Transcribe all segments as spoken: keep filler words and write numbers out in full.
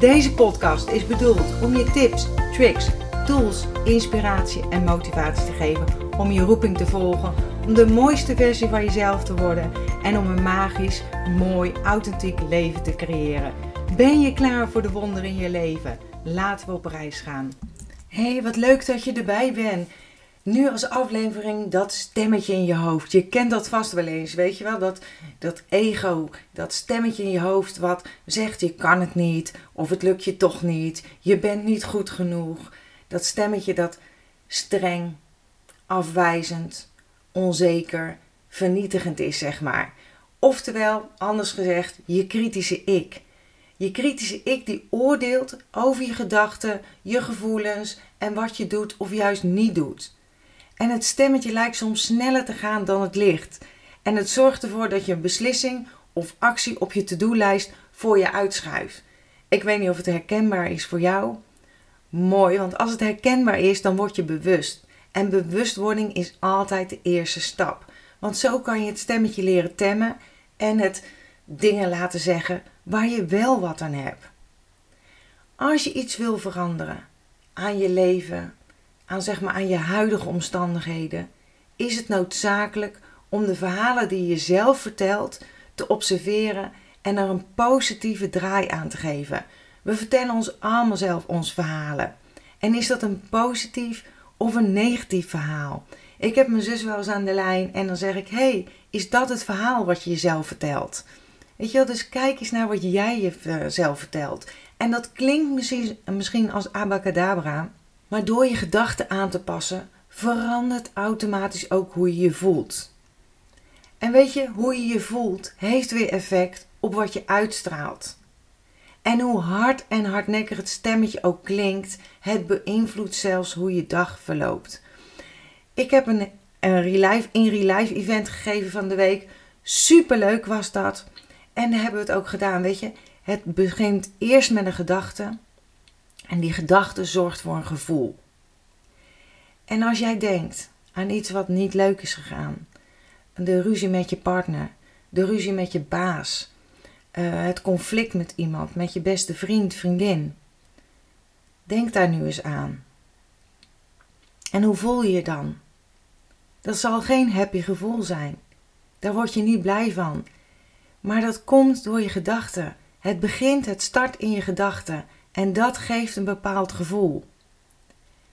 Deze podcast is bedoeld om je tips, tricks, tools, inspiratie en motivatie te geven om je roeping te volgen, om de mooiste versie van jezelf te worden en om een magisch, mooi, authentiek leven te creëren. Ben je klaar voor de wonderen in je leven? Laten we op reis gaan. Hey, wat leuk dat je erbij bent. Nu als aflevering dat stemmetje in je hoofd. Je kent dat vast wel eens, weet je wel? Dat, dat ego, dat stemmetje in je hoofd wat zegt je kan het niet. Of het lukt je toch niet. Je bent niet goed genoeg. Dat stemmetje dat streng, afwijzend, onzeker, vernietigend is, zeg maar. Oftewel, anders gezegd, je kritische ik. Je kritische ik die oordeelt over je gedachten, je gevoelens en wat je doet of juist niet doet. En het stemmetje lijkt soms sneller te gaan dan het licht. En het zorgt ervoor dat je een beslissing of actie op je to-do-lijst voor je uitschuift. Ik weet niet of het herkenbaar is voor jou. Mooi, want als het herkenbaar is, dan word je bewust. En bewustwording is altijd de eerste stap. Want zo kan je het stemmetje leren temmen en het dingen laten zeggen waar je wel wat aan hebt. Als je iets wil veranderen aan je leven, aan, zeg maar, aan je huidige omstandigheden, is het noodzakelijk om de verhalen die je jezelf vertelt te observeren en er een positieve draai aan te geven. We vertellen ons allemaal zelf ons verhalen. En is dat een positief of een negatief verhaal? Ik heb mijn zus wel eens aan de lijn en dan zeg ik, hey, is dat het verhaal wat je jezelf vertelt? Weet je wel, dus kijk eens naar wat jij jezelf vertelt. En dat klinkt misschien, misschien als abacadabra. Maar door je gedachten aan te passen, verandert automatisch ook hoe je je voelt. En weet je, hoe je je voelt, heeft weer effect op wat je uitstraalt. En hoe hard en hardnekkig het stemmetje ook klinkt, het beïnvloedt zelfs hoe je dag verloopt. Ik heb een, een Relife, in Relife event gegeven van de week. Superleuk was dat. En daar hebben we het ook gedaan, weet je. Het begint eerst met een gedachte. En die gedachte zorgt voor een gevoel. En als jij denkt aan iets wat niet leuk is gegaan. De ruzie met je partner. De ruzie met je baas. Uh, het conflict met iemand. Met je beste vriend, vriendin. Denk daar nu eens aan. En hoe voel je je dan? Dat zal geen happy gevoel zijn. Daar word je niet blij van. Maar dat komt door je gedachten. Het begint, het start in je gedachten. En dat geeft een bepaald gevoel.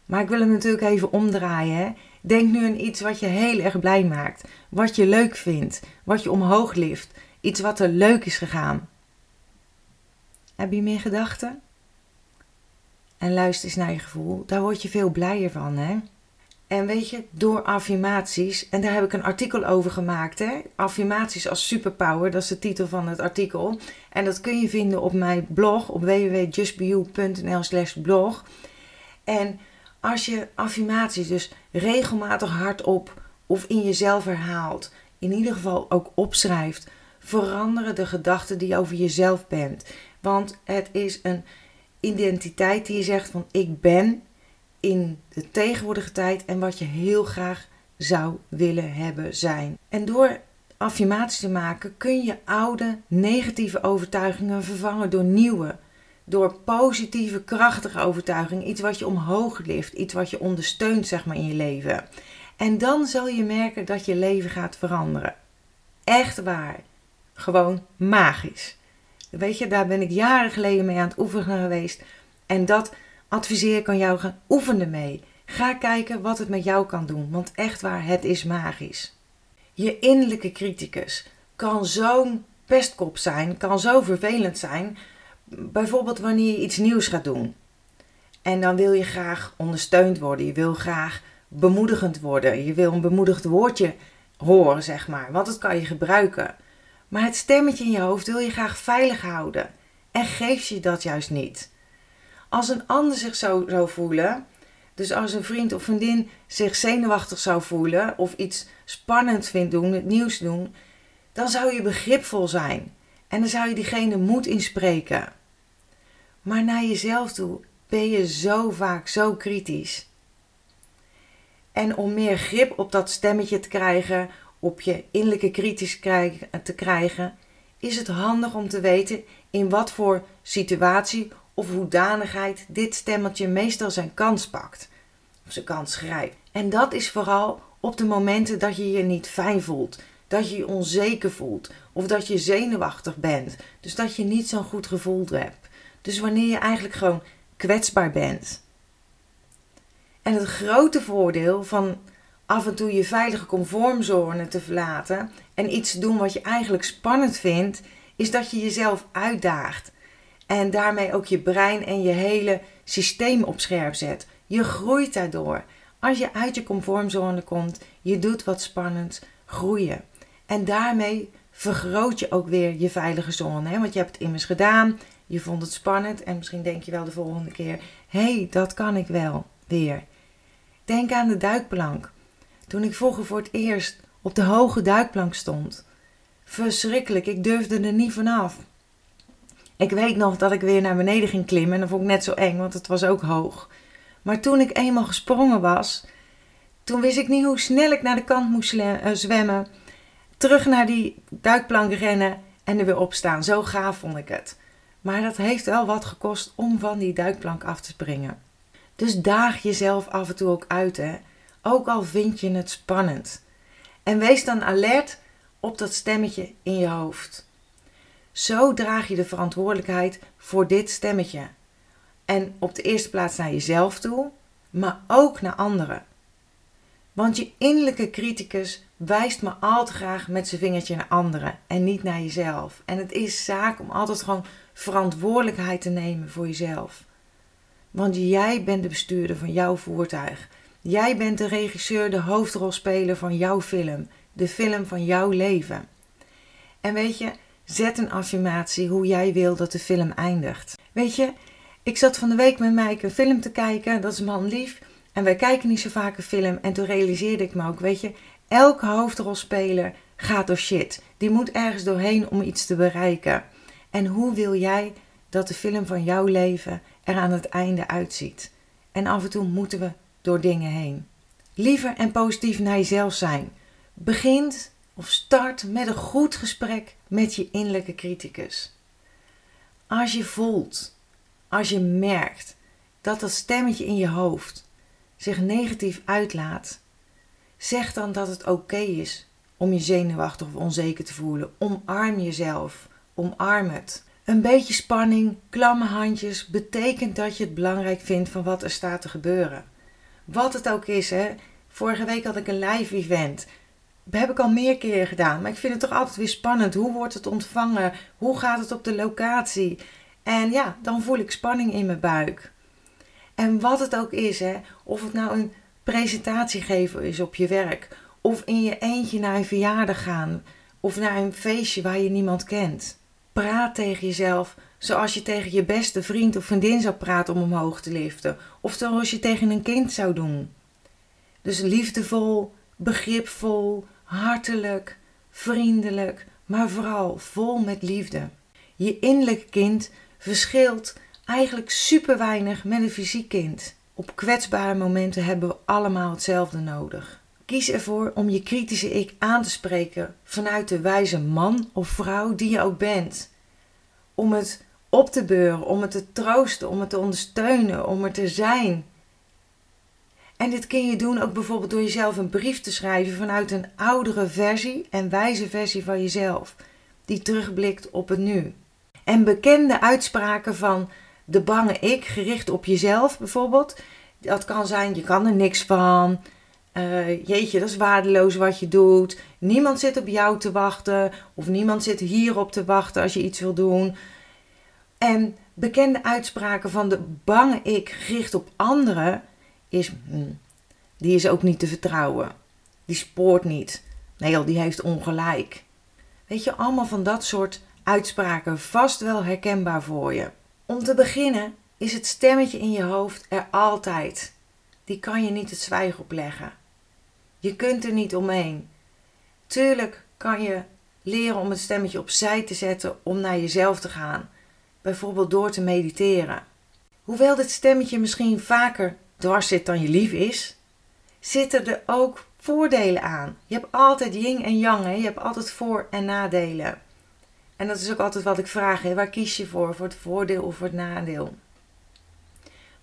Maar ik wil hem natuurlijk even omdraaien. Hè? Denk nu aan iets wat je heel erg blij maakt. Wat je leuk vindt. Wat je omhoog lift. Iets wat er leuk is gegaan. Heb je meer gedachten? En luister eens naar je gevoel. Daar word je veel blijer van. Hè? En weet je, door affirmaties. En daar heb ik een artikel over gemaakt. Hè? Affirmaties als superpower. Dat is de titel van het artikel. En dat kun je vinden op mijn blog. Op w w w punt just be you punt n l slash blog. En als je affirmaties dus regelmatig hardop. Of in jezelf herhaalt. In ieder geval ook opschrijft. Veranderen de gedachten die je over jezelf bent. Want het is een identiteit die je zegt van ik ben. In de tegenwoordige tijd en wat je heel graag zou willen hebben zijn. En door affirmaties te maken kun je oude negatieve overtuigingen vervangen door nieuwe. Door positieve, krachtige overtuigingen. Iets wat je omhoog lift, iets wat je ondersteunt, zeg maar, in je leven. En dan zal je merken dat je leven gaat veranderen. Echt waar. Gewoon magisch. Weet je, daar ben ik jaren geleden mee aan het oefenen geweest. En dat adviseer ik aan jou, gaan oefenen mee. Ga kijken wat het met jou kan doen, want echt waar, het is magisch. Je innerlijke criticus kan zo'n pestkop zijn, kan zo vervelend zijn. Bijvoorbeeld wanneer je iets nieuws gaat doen. En dan wil je graag ondersteund worden, je wil graag bemoedigend worden. Je wil een bemoedigd woordje horen, zeg maar, want dat kan je gebruiken. Maar het stemmetje in je hoofd wil je graag veilig houden en geeft je dat juist niet. Als een ander zich zo zou voelen, dus als een vriend of vriendin zich zenuwachtig zou voelen of iets spannends vindt doen, het nieuws doen, dan zou je begripvol zijn en dan zou je diegene moed inspreken. Maar naar jezelf toe ben je zo vaak zo kritisch. En om meer grip op dat stemmetje te krijgen, op je innerlijke kritisch te krijgen, is het handig om te weten in wat voor situatie of hoedanigheid dit stemmetje meestal zijn kans pakt. Of zijn kans grijpt. En dat is vooral op de momenten dat je je niet fijn voelt. Dat je je onzeker voelt. Of dat je zenuwachtig bent. Dus dat je niet zo'n goed gevoel hebt. Dus wanneer je eigenlijk gewoon kwetsbaar bent. En het grote voordeel van af en toe je veilige comfortzone te verlaten en iets te doen wat je eigenlijk spannend vindt, is dat je jezelf uitdaagt. En daarmee ook je brein en je hele systeem op scherp zet. Je groeit daardoor. Als je uit je comfortzone komt, je doet wat spannend, groeien. En daarmee vergroot je ook weer je veilige zone. Hè? Want je hebt het immers gedaan, je vond het spannend en misschien denk je wel de volgende keer, hé, hey, dat kan ik wel weer. Denk aan de duikplank. Toen ik vroeger voor het eerst op de hoge duikplank stond. Verschrikkelijk, ik durfde er niet vanaf. Ik weet nog dat ik weer naar beneden ging klimmen en dat vond ik net zo eng, want het was ook hoog. Maar toen ik eenmaal gesprongen was, toen wist ik niet hoe snel ik naar de kant moest zwemmen. Terug naar die duikplank rennen en er weer opstaan. Zo gaaf vond ik het. Maar dat heeft wel wat gekost om van die duikplank af te springen. Dus daag jezelf af en toe ook uit, hè. Ook al vind je het spannend. En wees dan alert op dat stemmetje in je hoofd. Zo draag je de verantwoordelijkheid voor dit stemmetje. En op de eerste plaats naar jezelf toe, maar ook naar anderen. Want je innerlijke criticus wijst maar al te graag met zijn vingertje naar anderen en niet naar jezelf. En het is zaak om altijd gewoon verantwoordelijkheid te nemen voor jezelf. Want jij bent de bestuurder van jouw voertuig. Jij bent de regisseur, de hoofdrolspeler van jouw film. De film van jouw leven. En weet je, zet een affirmatie hoe jij wil dat de film eindigt. Weet je, ik zat van de week met Mike een film te kijken. Dat is man lief. En wij kijken niet zo vaak een film. En toen realiseerde ik me ook, weet je, elke hoofdrolspeler gaat door shit. Die moet ergens doorheen om iets te bereiken. En hoe wil jij dat de film van jouw leven er aan het einde uitziet? En af en toe moeten we door dingen heen. Liever en positief naar jezelf zijn. Begint of start met een goed gesprek met je innerlijke criticus. Als je voelt, als je merkt dat dat stemmetje in je hoofd zich negatief uitlaat, zeg dan dat het oké is om je zenuwachtig of onzeker te voelen. Omarm jezelf, omarm het. Een beetje spanning, klamme handjes betekent dat je het belangrijk vindt van wat er staat te gebeuren. Wat het ook is, hè. Vorige week had ik een live event. Dat heb ik al meer keren gedaan. Maar ik vind het toch altijd weer spannend. Hoe wordt het ontvangen? Hoe gaat het op de locatie? En ja, dan voel ik spanning in mijn buik. En wat het ook is, hè, of het nou een presentatie geven is op je werk. Of in je eentje naar een verjaardag gaan. Of naar een feestje waar je niemand kent. Praat tegen jezelf zoals je tegen je beste vriend of vriendin zou praten om omhoog te liften. Of zoals je tegen een kind zou doen. Dus liefdevol, begripvol, hartelijk, vriendelijk, maar vooral vol met liefde. Je innerlijk kind verschilt eigenlijk super weinig met een fysiek kind. Op kwetsbare momenten hebben we allemaal hetzelfde nodig. Kies ervoor om je kritische ik aan te spreken vanuit de wijze man of vrouw die je ook bent. Om het op te beuren, om het te troosten, om het te ondersteunen, om er te zijn. En dit kun je doen ook bijvoorbeeld door jezelf een brief te schrijven vanuit een oudere versie en wijze versie van jezelf. Die terugblikt op het nu. En bekende uitspraken van de bange ik, gericht op jezelf bijvoorbeeld. Dat kan zijn, je kan er niks van. Uh, jeetje, dat is waardeloos wat je doet. Niemand zit op jou te wachten. Of niemand zit hierop te wachten als je iets wil doen. En bekende uitspraken van de bange ik, gericht op anderen. Is, die is ook niet te vertrouwen. Die spoort niet. Nee, die heeft ongelijk. Weet je, allemaal van dat soort uitspraken vast wel herkenbaar voor je. Om te beginnen is het stemmetje in je hoofd er altijd. Die kan je niet het zwijgen opleggen. Je kunt er niet omheen. Tuurlijk kan je leren om het stemmetje opzij te zetten om naar jezelf te gaan. Bijvoorbeeld door te mediteren. Hoewel dit stemmetje misschien vaker dwars zit dan je lief is, zitten er ook voordelen aan. Je hebt altijd yin en yang, hè? Je hebt altijd voor- en nadelen. En dat is ook altijd wat ik vraag, hè? Waar kies je voor? Voor het voordeel of voor het nadeel?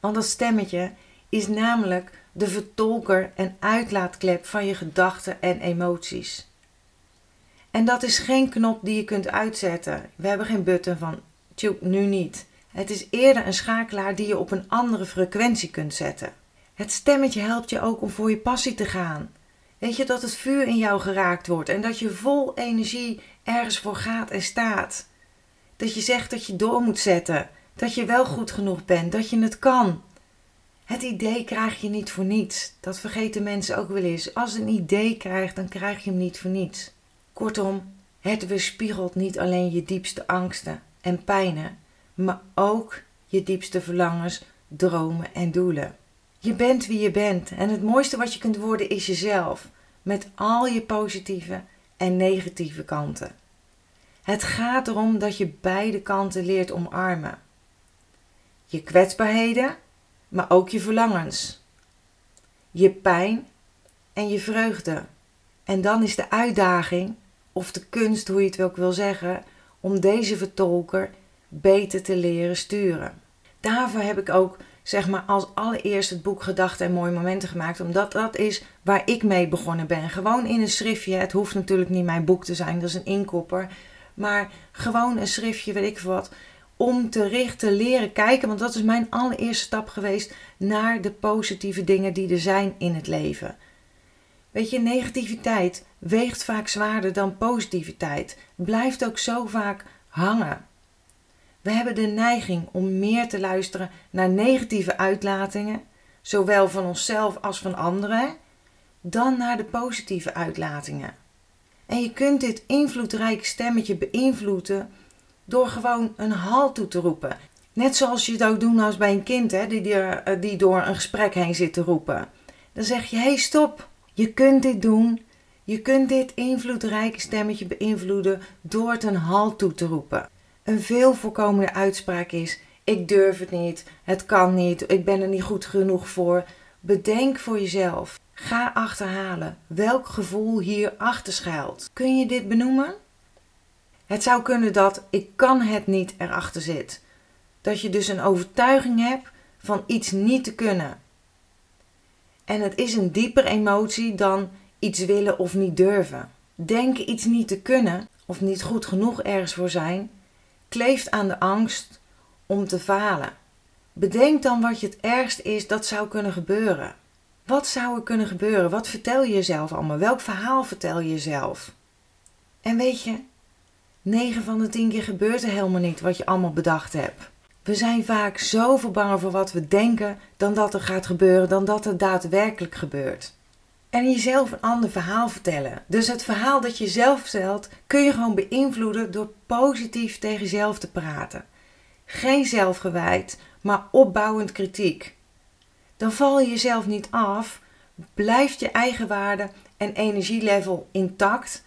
Want dat stemmetje is namelijk de vertolker en uitlaatklep van je gedachten en emoties. En dat is geen knop die je kunt uitzetten. We hebben geen button van tjoep, nu niet. Het is eerder een schakelaar die je op een andere frequentie kunt zetten. Het stemmetje helpt je ook om voor je passie te gaan. Weet je, dat het vuur in jou geraakt wordt en dat je vol energie ergens voor gaat en staat. Dat je zegt dat je door moet zetten, dat je wel goed genoeg bent, dat je het kan. Het idee krijg je niet voor niets. Dat vergeten mensen ook wel eens. Als je een idee krijgt, dan krijg je hem niet voor niets. Kortom, het weerspiegelt niet alleen je diepste angsten en pijnen, maar ook je diepste verlangens, dromen en doelen. Je bent wie je bent en het mooiste wat je kunt worden is jezelf, met al je positieve en negatieve kanten. Het gaat erom dat je beide kanten leert omarmen. Je kwetsbaarheden, maar ook je verlangens. Je pijn en je vreugde. En dan is de uitdaging, of de kunst hoe je het ook wil zeggen, om deze vertolker beter te leren sturen. Daarvoor heb ik ook zeg maar als allereerst het boek Gedachten en Mooie Momenten gemaakt. Omdat dat is waar ik mee begonnen ben. Gewoon in een schriftje. Het hoeft natuurlijk niet mijn boek te zijn. Dat is een inkopper. Maar gewoon een schriftje, weet ik wat. Om te richten, leren kijken. Want dat is mijn allereerste stap geweest. Naar de positieve dingen die er zijn in het leven. Weet je, negativiteit weegt vaak zwaarder dan positiviteit. Blijft ook zo vaak hangen. We hebben de neiging om meer te luisteren naar negatieve uitlatingen, zowel van onszelf als van anderen, dan naar de positieve uitlatingen. En je kunt dit invloedrijke stemmetje beïnvloeden door gewoon een halt toe te roepen. Net zoals je dat doet als bij een kind hè, die, die, die door een gesprek heen zit te roepen. Dan zeg je, hé hey, stop, je kunt dit doen, je kunt dit invloedrijke stemmetje beïnvloeden door het een halt toe te roepen. Een veel voorkomende uitspraak is, ik durf het niet, het kan niet, ik ben er niet goed genoeg voor. Bedenk voor jezelf, ga achterhalen welk gevoel hier achter schuilt. Kun je dit benoemen? Het zou kunnen dat ik kan het niet erachter zit. Dat je dus een overtuiging hebt van iets niet te kunnen. En het is een dieper emotie dan iets willen of niet durven. Denken iets niet te kunnen of niet goed genoeg ergens voor zijn, kleeft aan de angst om te falen. Bedenk dan wat je het ergst is dat zou kunnen gebeuren. Wat zou er kunnen gebeuren? Wat vertel je jezelf allemaal? Welk verhaal vertel je jezelf? En weet je, negen van de tien keer gebeurt er helemaal niet wat je allemaal bedacht hebt. We zijn vaak zoveel banger voor wat we denken dan dat er gaat gebeuren, dan dat er daadwerkelijk gebeurt. En jezelf een ander verhaal vertellen. Dus het verhaal dat je zelf vertelt kun je gewoon beïnvloeden door positief tegen jezelf te praten. Geen zelfverwijt, maar opbouwend kritiek. Dan val je jezelf niet af, blijft je eigenwaarde en energielevel intact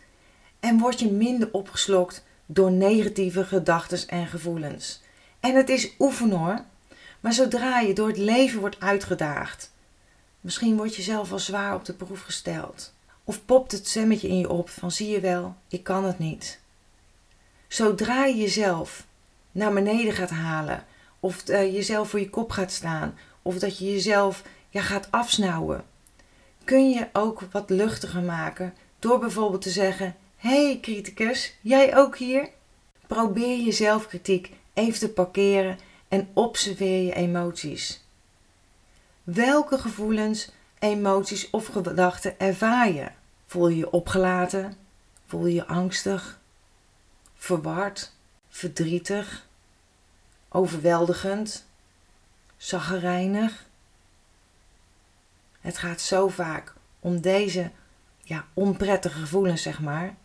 en word je minder opgeslokt door negatieve gedachten en gevoelens. En het is oefenen hoor, maar zodra je door het leven wordt uitgedaagd, misschien word je zelf wel zwaar op de proef gesteld. Of popt het stemmetje in je op van zie je wel, ik kan het niet. Zodra je jezelf naar beneden gaat halen, of uh, jezelf voor je kop gaat staan, of dat je jezelf ja, gaat afsnauwen, kun je ook wat luchtiger maken door bijvoorbeeld te zeggen, hé hey, criticus, jij ook hier? Probeer je zelfkritiek even te parkeren en observeer je emoties. Welke gevoelens, emoties of gedachten ervaar je? Voel je je opgelaten? Voel je je angstig? Verward? Verdrietig? Overweldigend? Chagrijnig? Het gaat zo vaak om deze ja, onprettige gevoelens, zeg maar.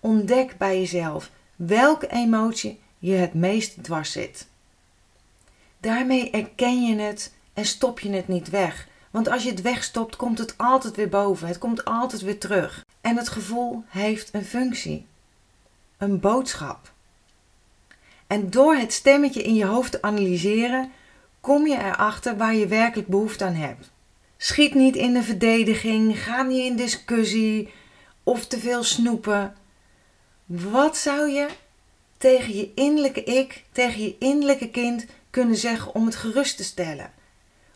Ontdek bij jezelf welke emotie je het meest dwars zit. Daarmee erken je het en stop je het niet weg. Want als je het wegstopt, komt het altijd weer boven. Het komt altijd weer terug. En het gevoel heeft een functie. Een boodschap. En door het stemmetje in je hoofd te analyseren, kom je erachter waar je werkelijk behoefte aan hebt. Schiet niet in de verdediging, ga niet in discussie of te veel snoepen. Wat zou je tegen je innerlijke ik, tegen je innerlijke kind kunnen zeggen om het gerust te stellen?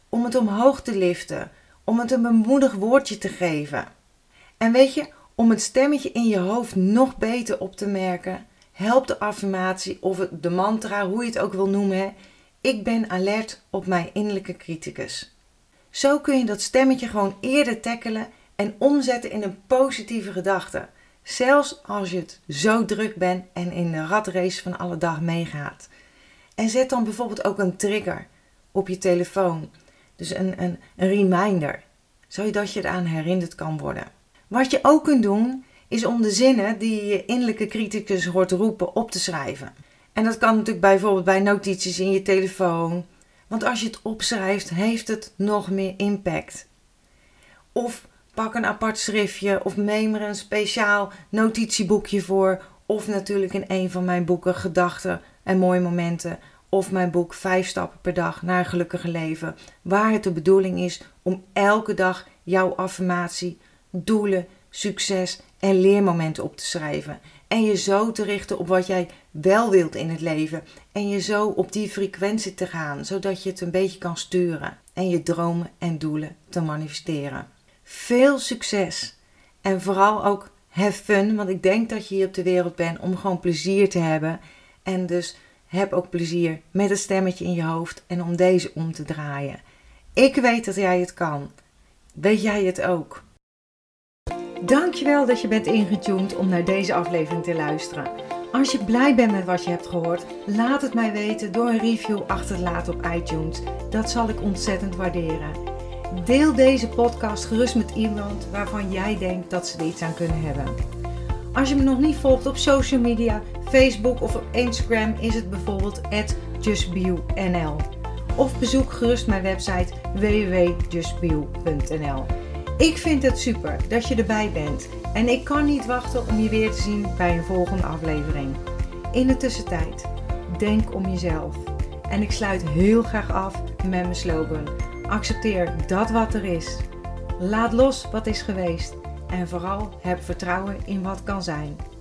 Om het omhoog te liften, om het een bemoedig woordje te geven. En weet je, om het stemmetje in je hoofd nog beter op te merken, helpt de affirmatie of de mantra, hoe je het ook wil noemen. Hè? Ik ben alert op mijn innerlijke criticus. Zo kun je dat stemmetje gewoon eerder tackelen en omzetten in een positieve gedachte. Zelfs als je het zo druk bent en in de ratrace van alle dag meegaat. En zet dan bijvoorbeeld ook een trigger op je telefoon. Dus een, een, een reminder, zodat je eraan herinnerd kan worden. Wat je ook kunt doen, is om de zinnen die je innerlijke criticus hoort roepen op te schrijven. En dat kan natuurlijk bijvoorbeeld bij notities in je telefoon. Want als je het opschrijft, heeft het nog meer impact. Of pak een apart schriftje of neem er een speciaal notitieboekje voor. Of natuurlijk in een van mijn boeken Gedachten en Mooie Momenten. Of mijn boek Vijf Stappen per Dag naar een Gelukkiger Leven. Waar het de bedoeling is om elke dag jouw affirmatie, doelen, succes en leermomenten op te schrijven. En je zo te richten op wat jij wel wilt in het leven. En je zo op die frequentie te gaan. Zodat je het een beetje kan sturen. En je dromen en doelen te manifesteren. Veel succes. En vooral ook have fun. Want ik denk dat je hier op de wereld bent om gewoon plezier te hebben. En dus heb ook plezier met het stemmetje in je hoofd. En om deze om te draaien. Ik weet dat jij het kan. Weet jij het ook? Dankjewel dat je bent ingetuned om naar deze aflevering te luisteren. Als je blij bent met wat je hebt gehoord, laat het mij weten door een review achter te laten op iTunes. Dat zal ik ontzettend waarderen. Deel deze podcast gerust met iemand waarvan jij denkt dat ze er iets aan kunnen hebben. Als je me nog niet volgt op social media, Facebook of op Instagram is het bijvoorbeeld at justbeyou punt n l. Of bezoek gerust mijn website w w w punt justbeyou punt n l. Ik vind het super dat je erbij bent en ik kan niet wachten om je weer te zien bij een volgende aflevering. In de tussentijd, denk om jezelf. En ik sluit heel graag af met mijn slogan. Accepteer dat wat er is. Laat los wat is geweest en vooral heb vertrouwen in wat kan zijn.